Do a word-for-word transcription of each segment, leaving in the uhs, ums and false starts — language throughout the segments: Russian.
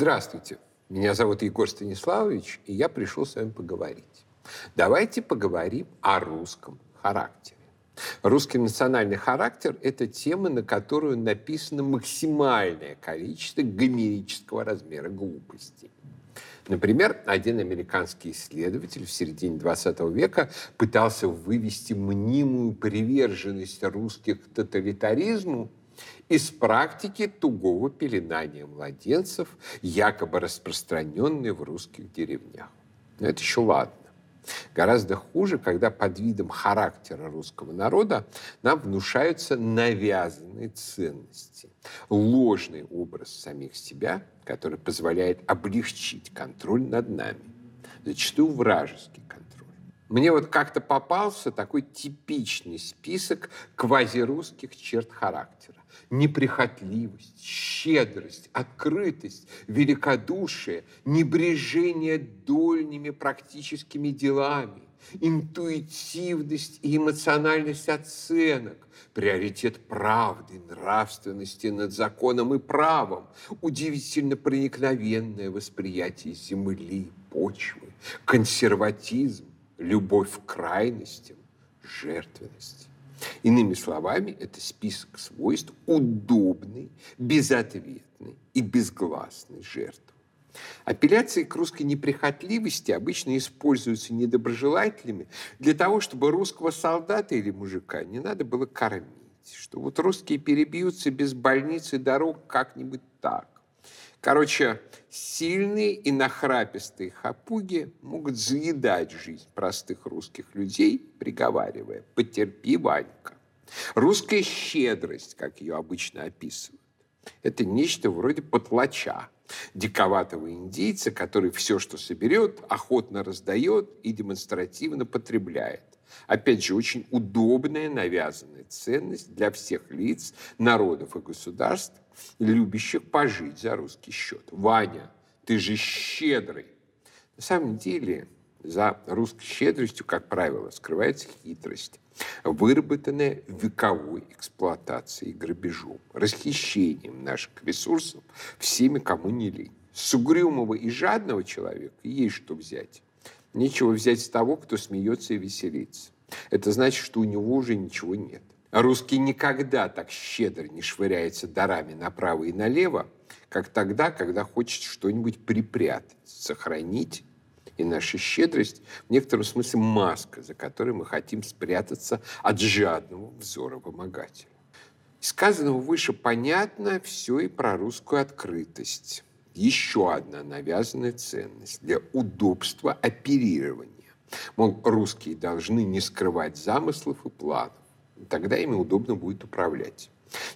Здравствуйте, меня зовут Егор Станиславович, и я пришел с вами поговорить. Давайте поговорим о русском характере. Русский национальный характер – это тема, на которую написано максимальное количество гомерического размера глупостей. Например, один американский исследователь в середине двадцатого века пытался вывести мнимую приверженность русских к тоталитаризму из практики тугого пеленания младенцев, якобы распространенной в русских деревнях. Но это еще ладно. Гораздо хуже, когда под видом характера русского народа нам внушаются навязанные ценности, ложный образ самих себя, который позволяет облегчить контроль над нами, зачастую вражеский контроль. Мне вот как-то попался такой типичный список квазирусских черт характера. Неприхотливость, щедрость, открытость, великодушие, небрежение дольными практическими делами, интуитивность и эмоциональность оценок, приоритет правды, нравственности над законом и правом, удивительно проникновенное восприятие земли, почвы, консерватизм, любовь к крайностям, жертвенность. Иными словами, это список свойств удобной, безответной и безгласной жертвы. Апелляции к русской неприхотливости обычно используются недоброжелателями для того, чтобы русского солдата или мужика не надо было кормить, что вот русские перебьются без больниц и дорог как-нибудь так. Короче, сильные и нахрапистые хапуги могут заедать жизнь простых русских людей, приговаривая «потерпи, Ванька». Русская щедрость, как ее обычно описывают, это нечто вроде потлача, диковатого индейца, который все, что соберет, охотно раздает и демонстративно потребляет. Опять же, очень удобная навязанная ценность для всех лиц, народов и государств, любящих пожить за русский счет. Ваня, ты же щедрый. На самом деле, за русской щедростью, как правило, скрывается хитрость, выработанная вековой эксплуатацией и грабежом, расхищением наших ресурсов всеми, кому не лень. С угрюмого и жадного человека есть что взять. Нечего взять с того, кто смеется и веселится. Это значит, что у него уже ничего нет. Русский никогда так щедро не швыряется дарами направо и налево, как тогда, когда хочет что-нибудь припрятать, сохранить. И наша щедрость в некотором смысле маска, за которой мы хотим спрятаться от жадного взора вымогателя. Сказанного выше понятно все и про русскую открытость. Еще одна навязанная ценность для удобства оперирования. Мол, русские должны не скрывать замыслов и планов. Тогда ими удобно будет управлять.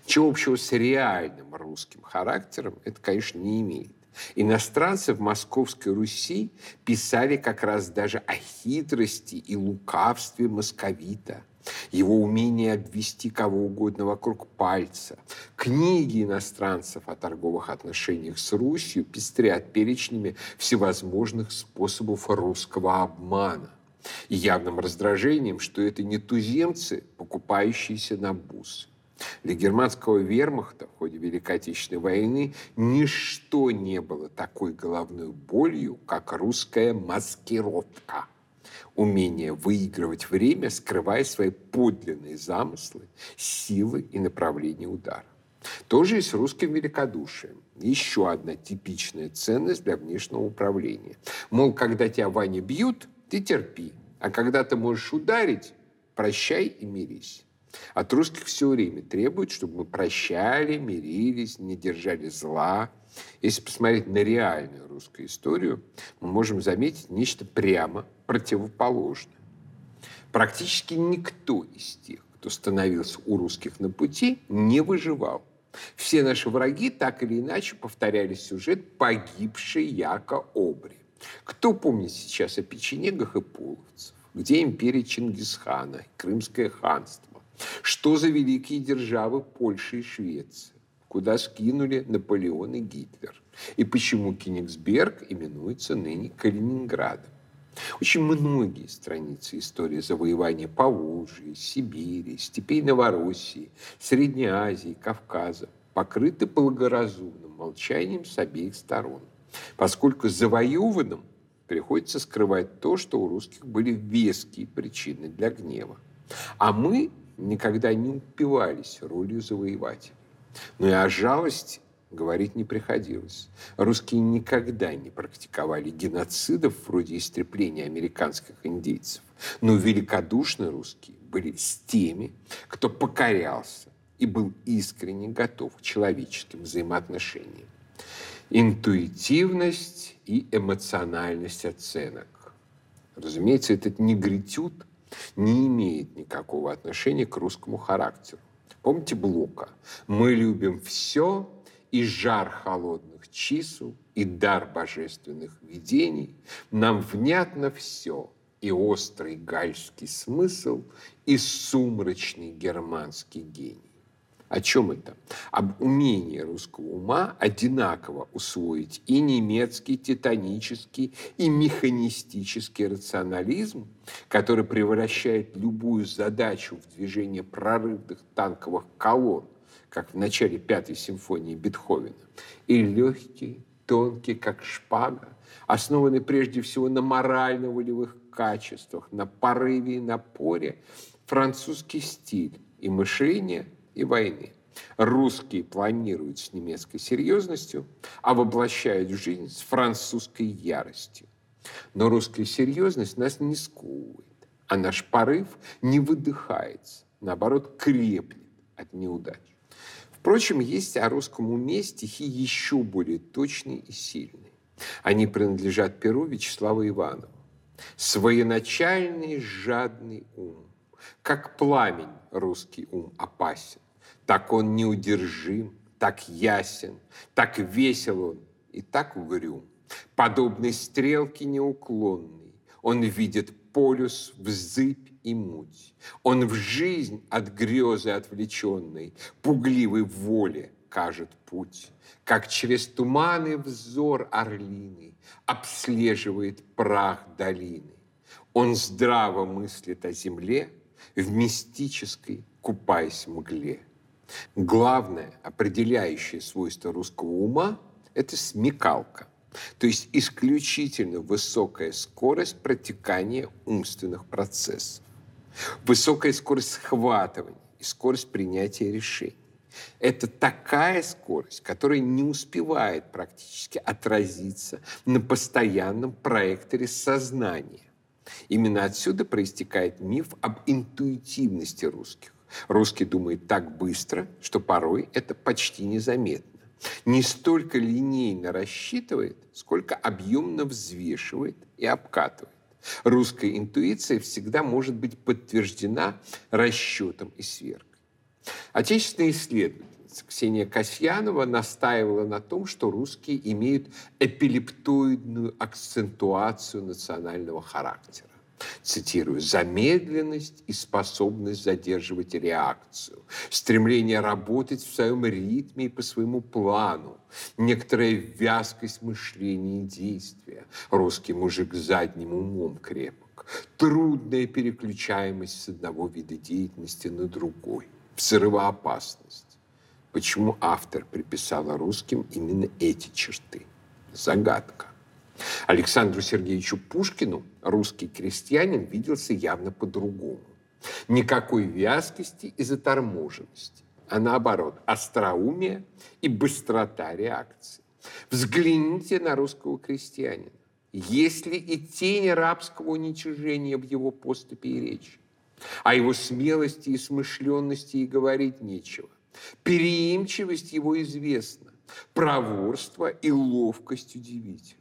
Ничего общего с реальным русским характером это, конечно, не имеет. Иностранцы в Московской Руси писали как раз даже о хитрости и лукавстве московита. Его умение обвести кого угодно вокруг пальца. Книги иностранцев о торговых отношениях с Русью пестрят перечнями всевозможных способов русского обмана. И явным раздражением, что это не туземцы, покупающиеся на бусы. Для германского вермахта в ходе Великой Отечественной войны ничто не было такой головной болью, как русская маскировка. Умение выигрывать время, скрывая свои подлинные замыслы, силы и направление удара. Тоже и с русским великодушием. Еще одна типичная ценность для внешнего управления. Мол, когда тебя, Ваня, бьют, ты терпи. А когда ты можешь ударить, прощай и мирись. От русских все время требуют, чтобы мы прощали, мирились, не держали зла. Если посмотреть на реальную русскую историю, мы можем заметить нечто прямо противоположное. Практически никто из тех, кто становился у русских на пути, не выживал. Все наши враги так или иначе повторяли сюжет погибшей Яко Обри. Кто помнит сейчас о печенегах и половцах? Где империя Чингисхана, Крымское ханство? Что за великие державы Польши и Швеции? Куда скинули Наполеон и Гитлер? И почему Кенигсберг именуется ныне Калининградом? Очень многие страницы истории завоевания Поволжья, Сибири, степей Новороссии, Средней Азии, Кавказа покрыты благоразумным молчанием с обеих сторон. поскольку завоеванным приходится скрывать то, что у русских были веские причины для гнева. А мы никогда не упивались ролью завоевателей. Но и о жалости говорить не приходилось. Русские никогда не практиковали геноцидов вроде истребления американских индейцев. Но великодушны русские были с теми, кто покорялся и был искренне готов к человеческим взаимоотношениям. Интуитивность и эмоциональность оценок. Разумеется, этот негритюд не имеет никакого отношения к русскому характеру. Помните Блока? «Мы любим все, и жар холодных чисел, и дар божественных видений. Нам внятно все, и острый гальский смысл, и сумрачный германский гений». О чем это? Об умении русского ума одинаково усвоить и немецкий титанический, и механистический рационализм, который превращает любую задачу в движение прорывных танковых колонн, как в начале Пятой симфонии Бетховена, и легкий, тонкий, как шпага, основанный прежде всего на морально-волевых качествах, на порыве и напоре, французский стиль и мышление – и войны. Русские планируют с немецкой серьезностью, а воплощают в жизнь с французской яростью. Но русская серьезность нас не сковывает, а наш порыв не выдыхается, наоборот, крепнет от неудач. Впрочем, есть о русском уме стихи еще более точные и сильные. Они принадлежат перу Вячеслава Иванова. «Своеначальный жадный ум, как пламень русский ум опасен, так он неудержим, так ясен, так весел он и так угрюм. Подобной стрелке неуклонный, он видит полюс взыбь и муть. Он в жизнь от грезы отвлеченной, пугливой воле кажет путь, как через туманы взор орлиный обслеживает прах долины. Он здраво мыслит о земле, в мистической купаясь мгле». Главное определяющее свойство русского ума – это смекалка, то есть исключительно высокая скорость протекания умственных процессов, высокая скорость схватывания и скорость принятия решений. Это такая скорость, которая не успевает практически отразиться на постоянном проекторе сознания. Именно отсюда проистекает миф об интуитивности русских. Русский думает так быстро, что порой это почти незаметно. Не столько линейно рассчитывает, сколько объемно взвешивает и обкатывает. Русская интуиция всегда может быть подтверждена расчетом и сверкой. Отечественная исследовательница Ксения Касьянова настаивала на том, что русские имеют эпилептоидную акцентуацию национального характера. Цитирую: «замедленность и способность задерживать реакцию, стремление работать в своем ритме и по своему плану, некоторая вязкость мышления и действия, русский мужик задним умом крепок, трудная переключаемость с одного вида деятельности на другой, взрывоопасность». Почему автор приписала русским именно эти черты? Загадка. Александру Сергеевичу Пушкину русский крестьянин виделся явно по-другому. Никакой вязкости и заторможенности, а наоборот, остроумие и быстрота реакции. Взгляните на русского крестьянина. Есть ли и тень рабского уничижения в его поступе и речи? О его смелости и смышленности и говорить нечего. Переимчивость его известна, проворство и ловкость удивительны.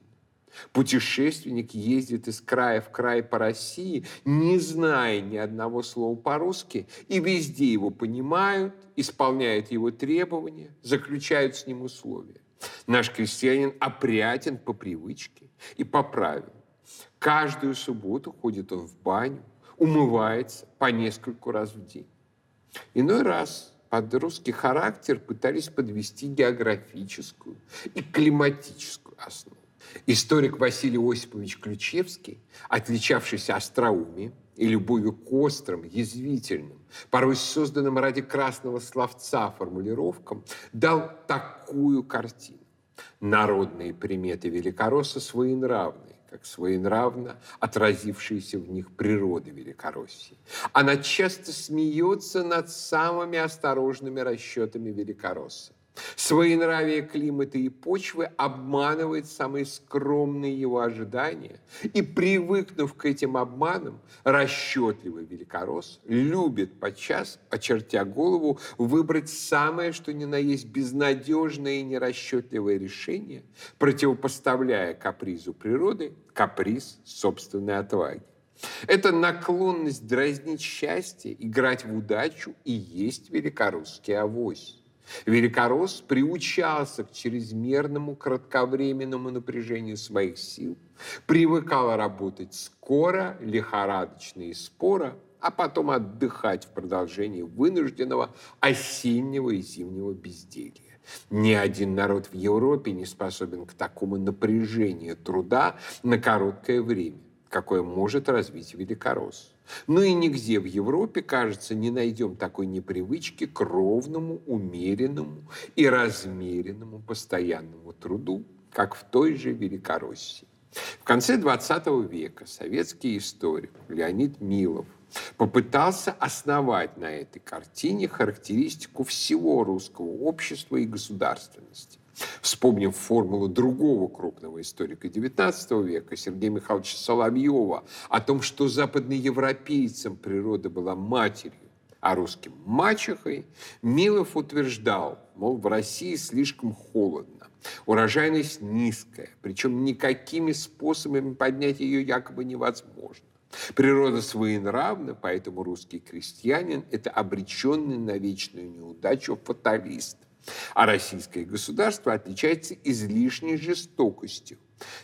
Путешественник ездит из края в край по России, не зная ни одного слова по-русски, и везде его понимают, исполняют его требования, заключают с ним условия. Наш крестьянин опрятен по привычке и по правилам. Каждую субботу ходит он в баню, умывается по нескольку раз в день. Иной раз под русский характер пытались подвести географическую и климатическую основу. Историк Василий Осипович Ключевский, отличавшийся остроумием и любовью к острым, язвительным, порой созданным ради красного словца формулировкам, дал такую картину. Народные приметы великоросса своенравны, как своенравно отразившаяся в них природа великороссии. Она часто смеется над самыми осторожными расчетами великоросса. Своенравие климата и почвы обманывает самые скромные его ожидания, и, привыкнув к этим обманам, расчетливый великоросс любит подчас, очертя голову, выбрать самое, что ни на есть, безнадежное и нерасчетливое решение, противопоставляя капризу природы каприз собственной отваги. Эта наклонность дразнить счастье, играть в удачу и есть великорусский авось. Великоросс приучался к чрезмерному кратковременному напряжению своих сил, привыкал работать скоро, лихорадочно и споро, а потом отдыхать в продолжении вынужденного осеннего и зимнего безделья. Ни один народ в Европе не способен к такому напряжению труда на короткое время, какое может развить великоросс. Но и нигде в Европе, кажется, не найдем такой непривычки к ровному, умеренному и размеренному постоянному труду, как в той же Великороссии. В конце двадцатого века советский историк Леонид Милов попытался основать на этой картине характеристику всего русского общества и государственности. Вспомним формулу другого крупного историка девятнадцатого века Сергея Михайловича Соловьева о том, что западноевропейцам природа была матерью, а русским мачехой, Милов утверждал, мол, в России слишком холодно, урожайность низкая, причем никакими способами поднять ее якобы невозможно. Природа своенравна, поэтому русский крестьянин – это обреченный на вечную неудачу фаталист. А российское государство отличается излишней жестокостью,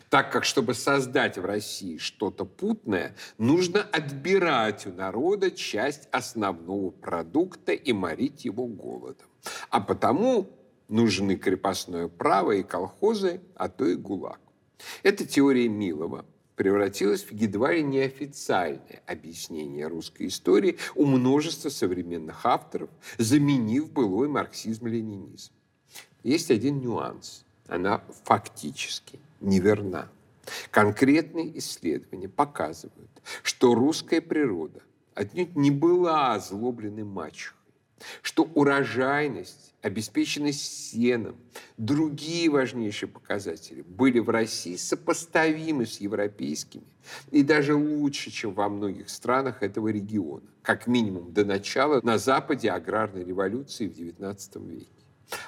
так как, чтобы создать в России что-то путное, нужно отбирать у народа часть основного продукта и морить его голодом. А потому нужны крепостное право и колхозы, а то и ГУЛАГ. Это теория Милова превратилась в едва ли неофициальное объяснение русской истории у множества современных авторов, заменив былой марксизм-ленинизм. Есть один нюанс. Она фактически неверна. Конкретные исследования показывают, что русская природа отнюдь не была озлобленной мачехой, что урожайность, обеспеченность сеном, другие важнейшие показатели были в России сопоставимы с европейскими и даже лучше, чем во многих странах этого региона, как минимум до начала на Западе аграрной революции в девятнадцатом веке.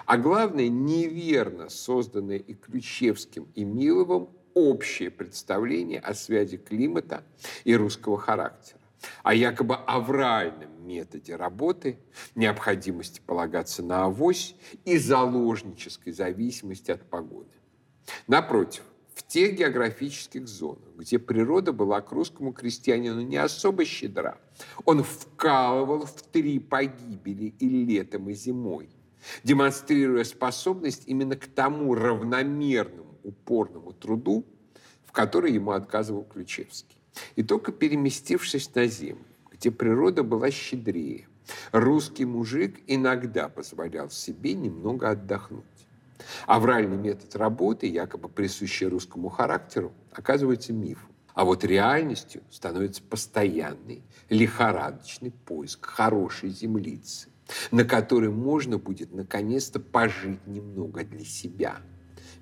А главное, неверно созданное и Ключевским, и Миловым общее представление о связи климата и русского характера, о якобы авральном методе работы, необходимости полагаться на авось и заложнической зависимости от погоды. Напротив, в тех географических зонах, где природа была к русскому крестьянину не особо щедра, он вкалывал в три погибели и летом, и зимой, демонстрируя способность именно к тому равномерному упорному труду, в который ему отказывал Ключевский. И только переместившись на землю, где природа была щедрее, русский мужик иногда позволял себе немного отдохнуть. Авральный метод работы, якобы присущий русскому характеру, оказывается мифом. А вот реальностью становится постоянный, лихорадочный поиск хорошей землицы, на которой можно будет наконец-то пожить немного для себя.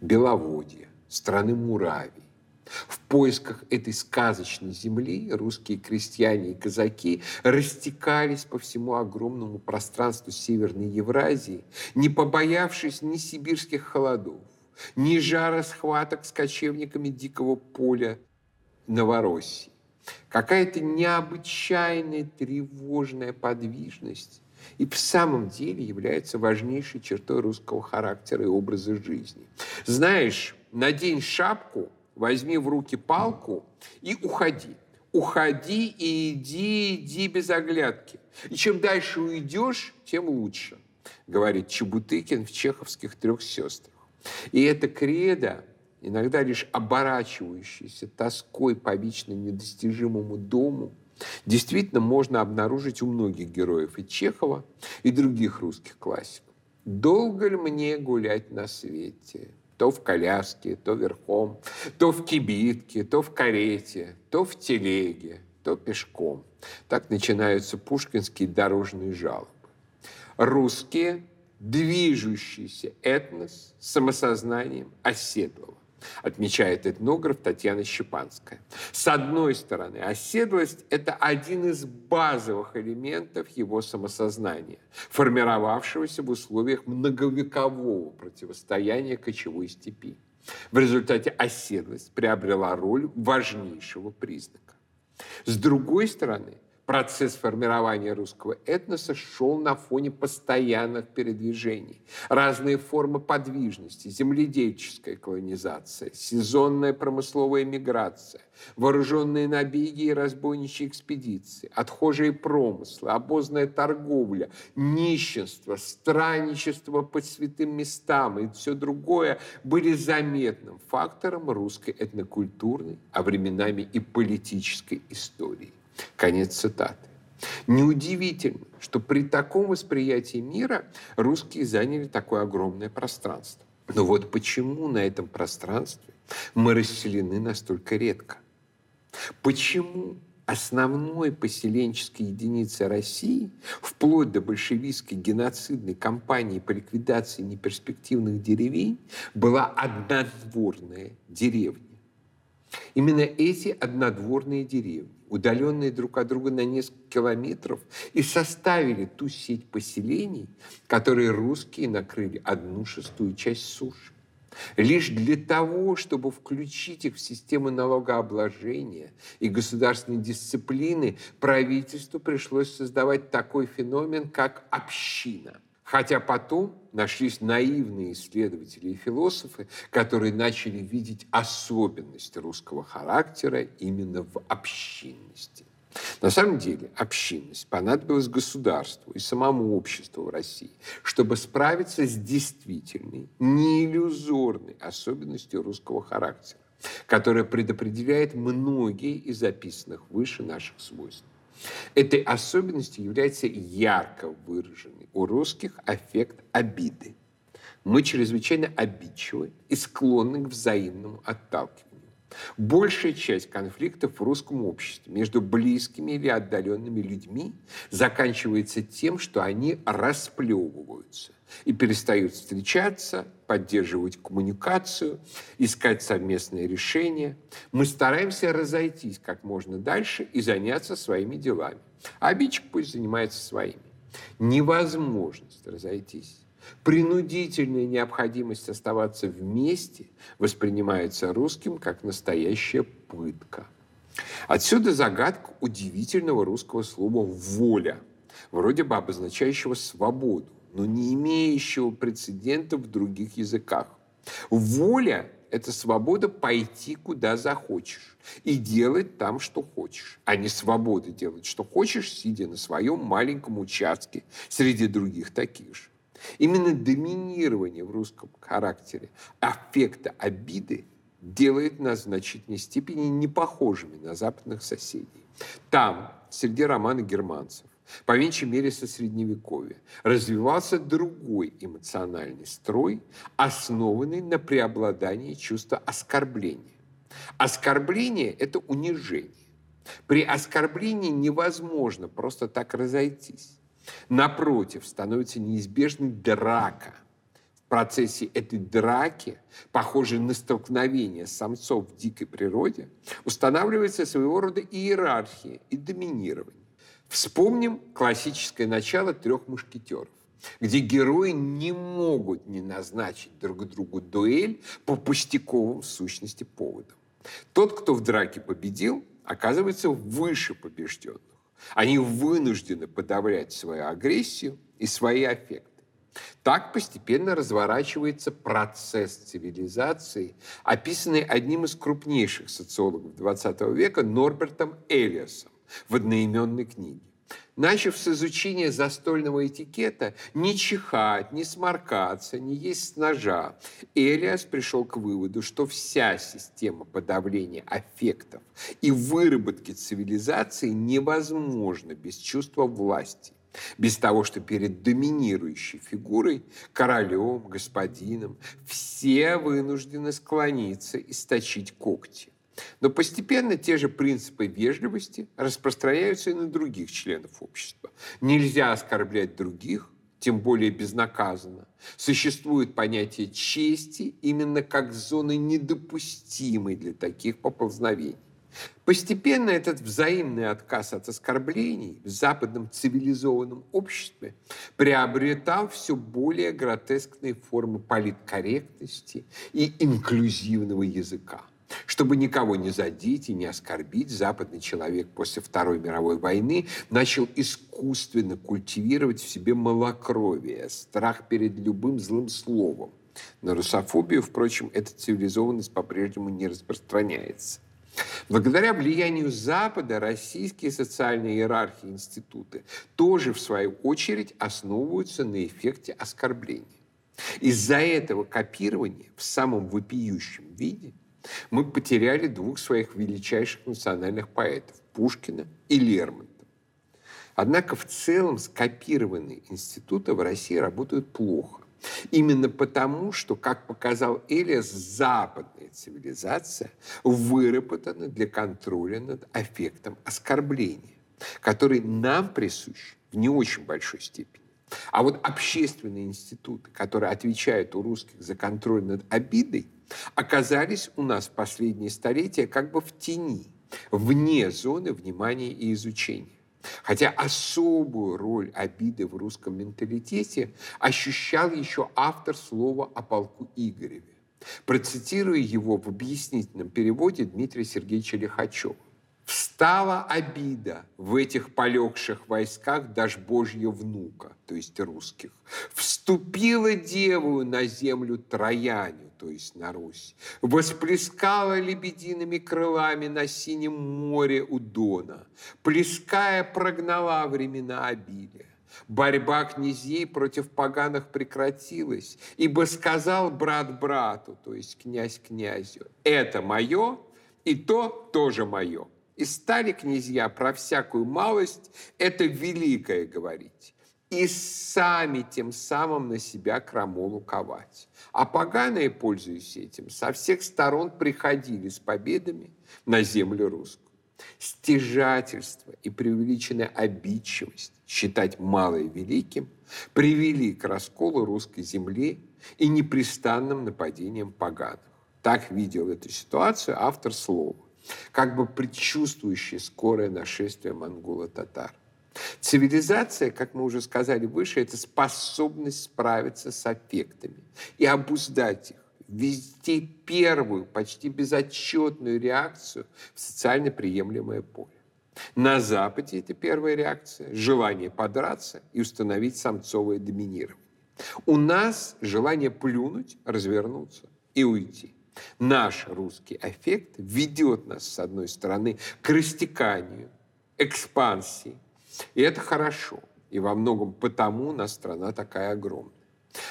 Беловодья, страны Муравии. В поисках этой сказочной земли русские крестьяне и казаки растекались по всему огромному пространству Северной Евразии, не побоявшись ни сибирских холодов, ни жара схваток с кочевниками дикого поля Новороссии. Какая-то необычайная тревожная подвижность и в самом деле является важнейшей чертой русского характера и образа жизни. Знаешь, надень шапку, возьми в руки палку и уходи. Уходи и иди, иди без оглядки. И чем дальше уйдешь, тем лучше, говорит Чебутыкин в «Чеховских трех сестрах». И эта кредо, иногда лишь оборачивающаяся тоской по вечно недостижимому дому, действительно можно обнаружить у многих героев и Чехова, и других русских классиков. «Долго ли мне гулять на свете? То в коляске, то верхом, то в кибитке, то в карете, то в телеге, то пешком. Так начинаются пушкинские дорожные жалобы. Русские, движущийся этнос самосознанием оседлого, отмечает этнограф Татьяна Щипанская. С одной стороны, оседлость – это один из базовых элементов его самосознания, формировавшегося в условиях многовекового противостояния кочевой степи. В результате оседлость приобрела роль важнейшего признака. С другой стороны, процесс формирования русского этноса шел на фоне постоянных передвижений. Разные формы подвижности, земледельческая колонизация, сезонная промысловая миграция, вооруженные набеги и разбойничьи экспедиции, отхожие промыслы, обозная торговля, нищенство, странничество по святым местам и все другое были заметным фактором русской этнокультурной, а временами и политической истории. Конец цитаты. Неудивительно, что при таком восприятии мира русские заняли такое огромное пространство. Но вот почему на этом пространстве мы расселены настолько редко? Почему основной поселенческой единицей России, вплоть до большевистской геноцидной кампании по ликвидации неперспективных деревень, была однодворная деревня? Именно эти однодворные деревни, удаленные друг от друга на несколько километров, и составили ту сеть поселений, которые русские накрыли одну шестую часть суши. Лишь для того, чтобы включить их в систему налогообложения и государственной дисциплины, правительству пришлось создавать такой феномен, как община. Хотя потом нашлись наивные исследователи и философы, которые начали видеть особенность русского характера именно в общинности. На самом деле общинность понадобилась государству и самому обществу в России, чтобы справиться с действительной, неиллюзорной особенностью русского характера, которая предопределяет многие из описанных выше наших свойств. Этой особенностью является ярко выраженный у русских аффект обиды. Мы чрезвычайно обидчивы и склонны к взаимному отталкиванию. Большая часть конфликтов в русском обществе между близкими или отдаленными людьми заканчивается тем, что они расплевываются и перестают встречаться, поддерживать коммуникацию, искать совместные решения. Мы стараемся разойтись как можно дальше и заняться своими делами. А обидчик пусть занимается своими. Невозможность разойтись, принудительная необходимость оставаться вместе воспринимается русским как настоящая пытка. Отсюда загадка удивительного русского слова «воля», вроде бы обозначающего свободу, но не имеющего прецедентов в других языках. Воля – это свобода пойти куда захочешь и делать там, что хочешь, а не свобода делать, что хочешь, сидя на своем маленьком участке среди других таких же. Именно доминирование в русском характере аффекта обиды делает нас в значительной степени непохожими на западных соседей. Там, среди романа германцев, по меньшей мере со Средневековья, развивался другой эмоциональный строй, основанный на преобладании чувства оскорбления. Оскорбление – это унижение. При оскорблении невозможно просто так разойтись. Напротив, становится неизбежной драка. В процессе этой драки, похожей на столкновение самцов в дикой природе, устанавливается своего рода иерархия и доминирование. Вспомним классическое начало «Трех мушкетеров», где герои не могут не назначить друг другу дуэль по пустяковым в сущности поводам. Тот, кто в драке победил, оказывается выше побежденного. Они вынуждены подавлять свою агрессию и свои аффекты. Так постепенно разворачивается процесс цивилизации, описанный одним из крупнейших социологов двадцатого века Норбертом Элиасом в одноименной книге. Начав с изучения застольного этикета «не чихать, не сморкаться, не есть с ножа», Элиас пришел к выводу, что вся система подавления аффектов и выработки цивилизации невозможна без чувства власти, без того, что перед доминирующей фигурой, королем, господином, все вынуждены склониться и сточить когти. Но постепенно те же принципы вежливости распространяются и на других членов общества. Нельзя оскорблять других, тем более безнаказанно. Существует понятие чести именно как зоны, недопустимой для таких поползновений. Постепенно этот взаимный отказ от оскорблений в западном цивилизованном обществе приобретал все более гротескные формы политкорректности и инклюзивного языка. Чтобы никого не задеть и не оскорбить, западный человек после Второй мировой войны начал искусственно культивировать в себе малокровие, страх перед любым злым словом. На русофобию, впрочем, эта цивилизованность по-прежнему не распространяется. Благодаря влиянию Запада российские социальные иерархии и институты тоже, в свою очередь, основываются на эффекте оскорбления. Из-за этого копирования в самом вопиющем виде мы потеряли двух своих величайших национальных поэтов – Пушкина и Лермонтова. Однако в целом скопированные институты в России работают плохо. Именно потому, что, как показал Элиас, западная цивилизация выработана для контроля над аффектом оскорбления, который нам присущ в не очень большой степени. А вот общественные институты, которые отвечают у русских за контроль над обидой, оказались у нас в последние столетия как бы в тени, вне зоны внимания и изучения. Хотя особую роль обиды в русском менталитете ощущал еще автор слова о полку Игореве, процитируя его в объяснительном переводе Дмитрия Сергеевича Лихачева. «Встала обида в этих полегших войсках даже Божья внука», то есть русских. «Вступила девою на землю Трояню», то есть на Русь. «Восплескала лебедиными крылами на синем море у Дона. Плеская прогнала времена обилия. Борьба князей против поганых прекратилась, ибо сказал брат брату, то есть князь князю, это мое, и то тоже мое. И стали князья про всякую малость это великое говорить, и сами тем самым на себя крамолу ковать. А поганые, пользуясь этим, со всех сторон приходили с победами на землю русскую». Стяжательство и преувеличенная обидчивость считать малое великим привели к расколу русской земли и непрестанным нападениям поганых. Так видел эту ситуацию автор слова, как бы предчувствующий скорое нашествие монголо-татар. Цивилизация, как мы уже сказали выше, это способность справиться с аффектами и обуздать их, ввести первую, почти безотчетную реакцию в социально приемлемое поле. На Западе это первая реакция – желание подраться и установить самцовое доминирование. У нас желание плюнуть, развернуться и уйти. Наш русский аффект ведет нас, с одной стороны, к растеканию, экспансии. И это хорошо. И во многом потому наша страна такая огромная.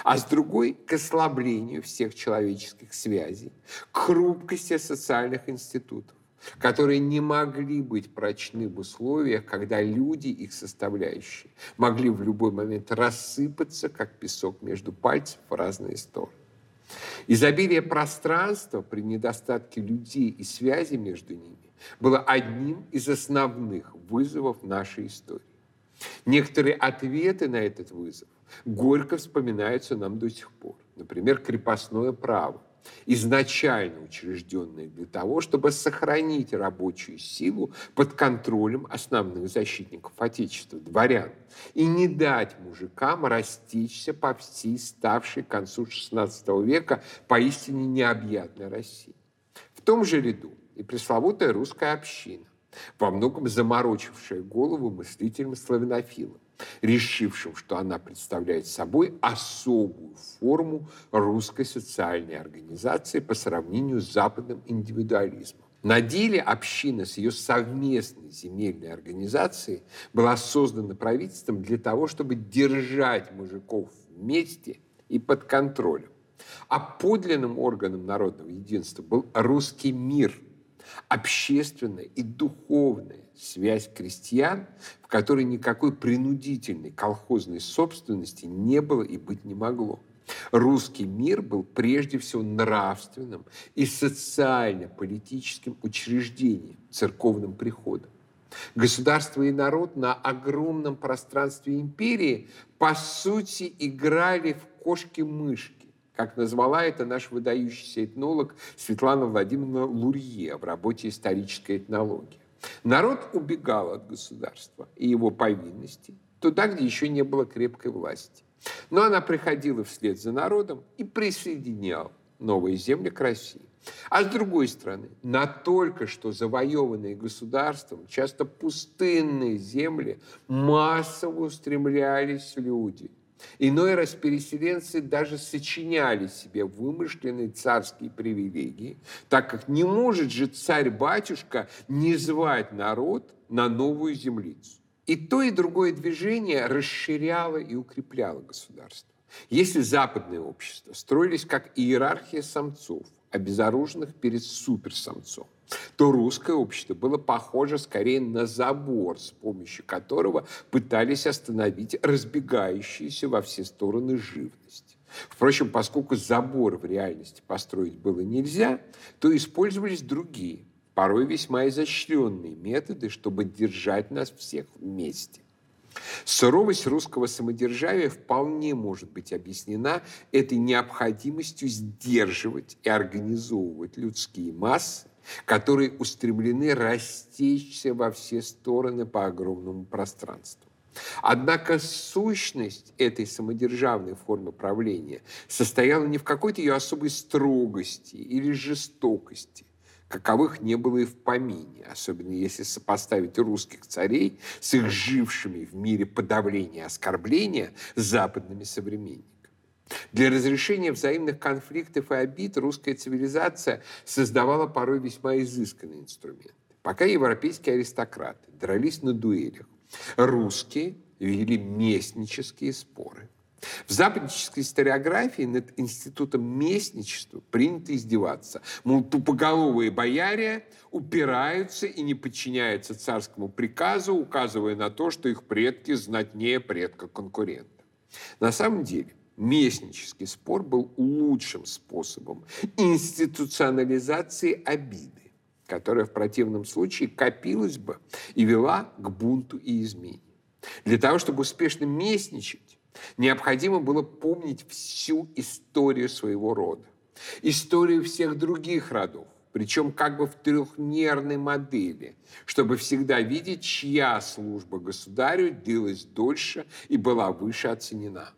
А с другой – к ослаблению всех человеческих связей, к хрупкости социальных институтов, которые не могли быть прочны в условиях, когда люди, их составляющие, могли в любой момент рассыпаться, как песок между пальцев, в разные стороны. Изобилие пространства при недостатке людей и связи между ними было одним из основных вызовов нашей истории. Некоторые ответы на этот вызов горько вспоминаются нам до сих пор. Например, крепостное право, изначально учрежденное для того, чтобы сохранить рабочую силу под контролем основных защитников Отечества, дворян, и не дать мужикам растечься по всей ставшей к концу шестнадцатого века поистине необъятной России. В том же ряду и пресловутая русская община, во многом заморочившая голову мыслителям-славянофилам, решившим, что она представляет собой особую форму русской социальной организации по сравнению с западным индивидуализмом. На деле община с ее совместной земельной организацией была создана правительством для того, чтобы держать мужиков вместе и под контролем. А подлинным органом народного единства был русский мир, общественная и духовная связь крестьян, в которой никакой принудительной колхозной собственности не было и быть не могло. Русский мир был прежде всего нравственным и социально-политическим учреждением, церковным приходом. Государство и народ на огромном пространстве империи, по сути, играли в кошки-мышки, как назвала это наш выдающийся этнолог Светлана Владимировна Лурье в работе «Историческая этнология». Народ убегал от государства и его повинностей туда, где еще не было крепкой власти. Но она приходила вслед за народом и присоединяла новые земли к России. А с другой стороны, на только что завоеванные государством, часто пустынные земли, массово устремлялись люди. Иной раз переселенцы даже сочиняли себе вымышленные царские привилегии, так как не может же царь-батюшка не звать народ на новую землицу. И то, и другое движение расширяло и укрепляло государство. Если западные общества строились как иерархия самцов, обезоруженных перед суперсамцом, то русское общество было похоже скорее на забор, с помощью которого пытались остановить разбегающиеся во все стороны живность. Впрочем, поскольку забор в реальности построить было нельзя, то использовались другие, порой весьма изощренные методы, чтобы держать нас всех вместе. Суровость русского самодержавия вполне может быть объяснена этой необходимостью сдерживать и организовывать людские массы, которые устремлены растечься во все стороны по огромному пространству. Однако сущность этой самодержавной формы правления состояла не в какой-то ее особой строгости или жестокости, каковых не было и в помине, особенно если сопоставить русских царей с их жившими в мире подавления и оскорбления западными современниками. Для разрешения взаимных конфликтов и обид русская цивилизация создавала порой весьма изысканные инструменты. Пока европейские аристократы дрались на дуэлях, русские вели местнические споры. В западнической историографии над институтом местничества принято издеваться. Мол, тупоголовые бояре упираются и не подчиняются царскому приказу, указывая на то, что их предки знатнее предка-конкурента. На самом деле, местнический спор был лучшим способом институционализации обиды, которая в противном случае копилась бы и вела к бунту и измене. Для того, чтобы успешно местничать, необходимо было помнить всю историю своего рода, историю всех других родов, причем как бы в трехмерной модели, чтобы всегда видеть, чья служба государю длилась дольше и была выше оценена.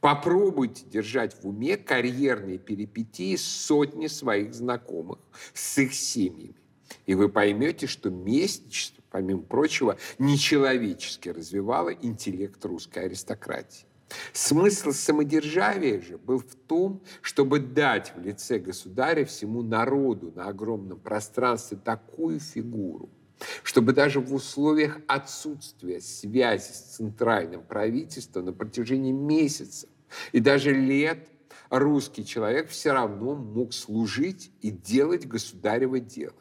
Попробуйте держать в уме карьерные перипетии сотни своих знакомых с их семьями, и вы поймете, что местничество, помимо прочего, нечеловечески развивало интеллект русской аристократии. Смысл самодержавия же был в том, чтобы дать в лице государя всему народу на огромном пространстве такую фигуру, чтобы даже в условиях отсутствия связи с центральным правительством на протяжении месяцев и даже лет русский человек все равно мог служить и делать государево дело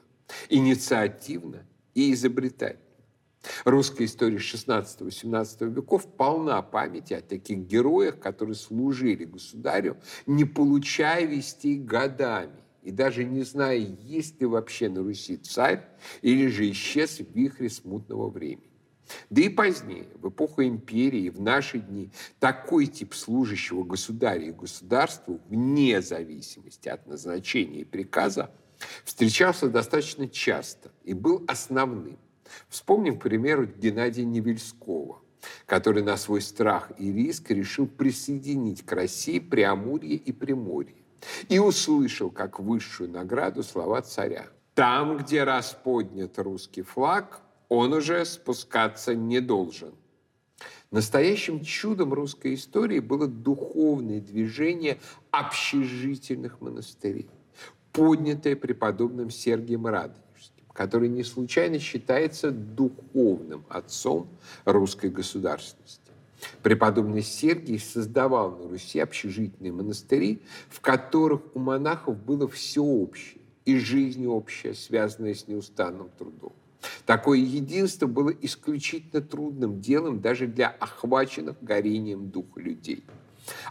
инициативно и изобретательно. Русская история шестнадцатого-семнадцатого веков полна памяти о таких героях, которые служили государю, не получая вестей годами и даже не зная, есть ли вообще на Руси царь или же исчез в вихре смутного времени. Да и позднее, в эпоху империи и в наши дни, такой тип служащего государю и государству, вне зависимости от назначения и приказа, встречался достаточно часто и был основным. Вспомним, к примеру, Геннадия Невельского, который на свой страх и риск решил присоединить к России Преамурье и Приморье и услышал как высшую награду слова царя: «Там, где расподнят русский флаг, он уже спускаться не должен». Настоящим чудом русской истории было духовное движение общежительных монастырей, поднятое преподобным Сергием Радонежским, который не случайно считается духовным отцом русской государственности. Преподобный Сергий создавал на Руси общежитные монастыри, в которых у монахов было все общее и жизнь общая, связанная с неустанным трудом. Такое единство было исключительно трудным делом даже для охваченных горением духа людей.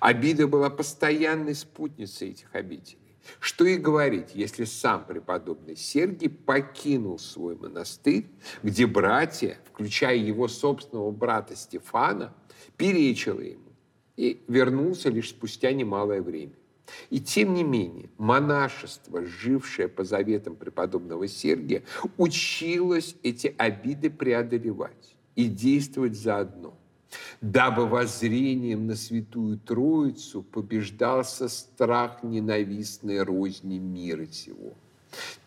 Обида была постоянной спутницей этих обителей. Что и говорить, если сам преподобный Сергий покинул свой монастырь, где братья, включая его собственного брата Стефана, перечили ему и вернулся лишь спустя немалое время. И тем не менее, монашество, жившее по заветам преподобного Сергия, училось эти обиды преодолевать и действовать заодно, дабы воззрением на Святую Троицу побеждался страх ненавистной розни мира сего.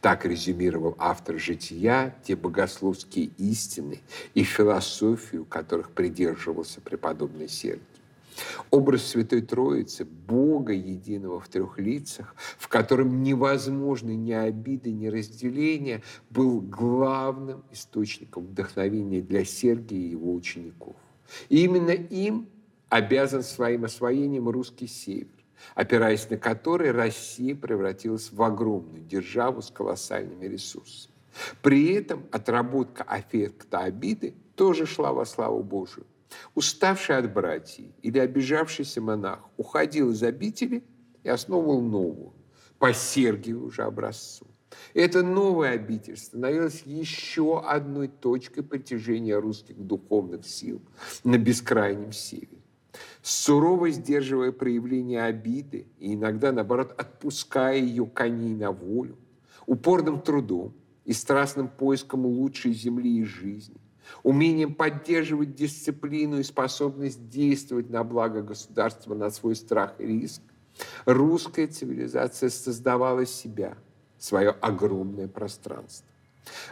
Так резюмировал автор «Жития» те богословские истины и философию, которых придерживался преподобный Сергий. Образ Святой Троицы, Бога единого в трех лицах, в котором невозможны ни обиды, ни разделения, был главным источником вдохновения для Сергия и его учеников. И именно им обязан своим освоением русский север, опираясь на который Россия превратилась в огромную державу с колоссальными ресурсами. При этом отработка аффекта обиды тоже шла во славу Божию. Уставший от братьев или обижавшийся монах уходил из обители и основывал новую, по Сергию уже образцу. Эта новая обитель становилась еще одной точкой притяжения русских духовных сил на бескрайнем севере. Сурово сдерживая проявление обиды и иногда, наоборот, отпуская ее коней на волю, упорным трудом и страстным поиском лучшей земли и жизни, умением поддерживать дисциплину и способность действовать на благо государства, на свой страх и риск, русская цивилизация создавала себя, свое огромное пространство.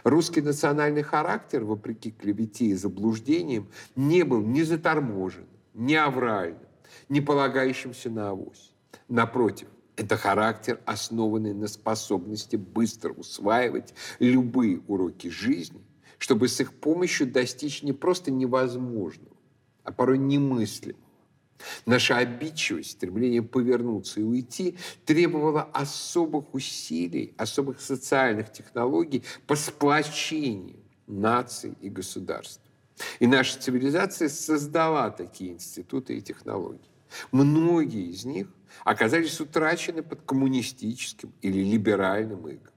Русский национальный характер, вопреки клевете и заблуждениям, не был ни заторможен, ни авральным, ни полагающимся на авось. Напротив, это характер, основанный на способности быстро усваивать любые уроки жизни, чтобы с их помощью достичь не просто невозможного, а порой немыслимого. Наша обидчивость, стремление повернуться и уйти требовало особых усилий, особых социальных технологий по сплочению наций и государств. И наша цивилизация создала такие институты и технологии. Многие из них оказались утрачены под коммунистическим или либеральным игом.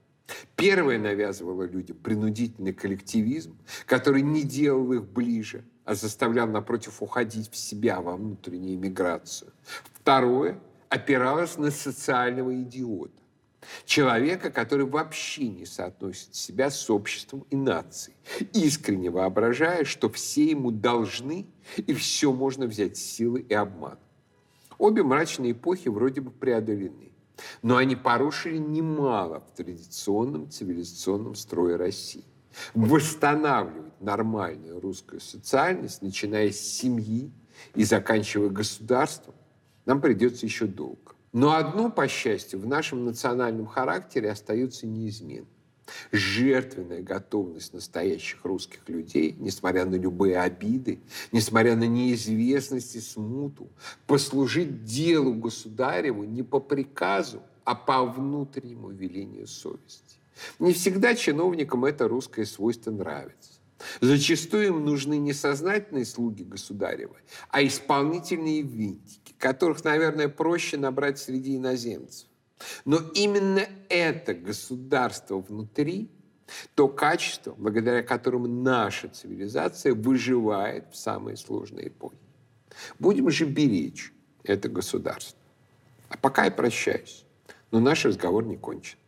Первое навязывало людям принудительный коллективизм, который не делал их ближе, а заставлял, напротив, уходить в себя, во внутреннюю миграцию. Второе опиралось на социального идиота, человека, который вообще не соотносит себя с обществом и нацией, искренне воображая, что все ему должны и все можно взять силой и обманом. Обе мрачные эпохи вроде бы преодолены, но они порушили немало в традиционном цивилизационном строе России. Восстанавливать нормальную русскую социальность, начиная с семьи и заканчивая государством, нам придется еще долго. Но одно, по счастью, в нашем национальном характере остается неизменным. Жертвенная готовность настоящих русских людей, несмотря на любые обиды, несмотря на неизвестность и смуту, послужить делу государеву не по приказу, а по внутреннему велению совести. Не всегда чиновникам это русское свойство нравится. Зачастую им нужны не сознательные слуги государева, а исполнительные винтики, которых, наверное, проще набрать среди иноземцев. Но именно это государство внутри, то качество, благодаря которому наша цивилизация выживает в самые сложные эпохи. Будем же беречь это государство. А пока я прощаюсь, но наш разговор не кончен.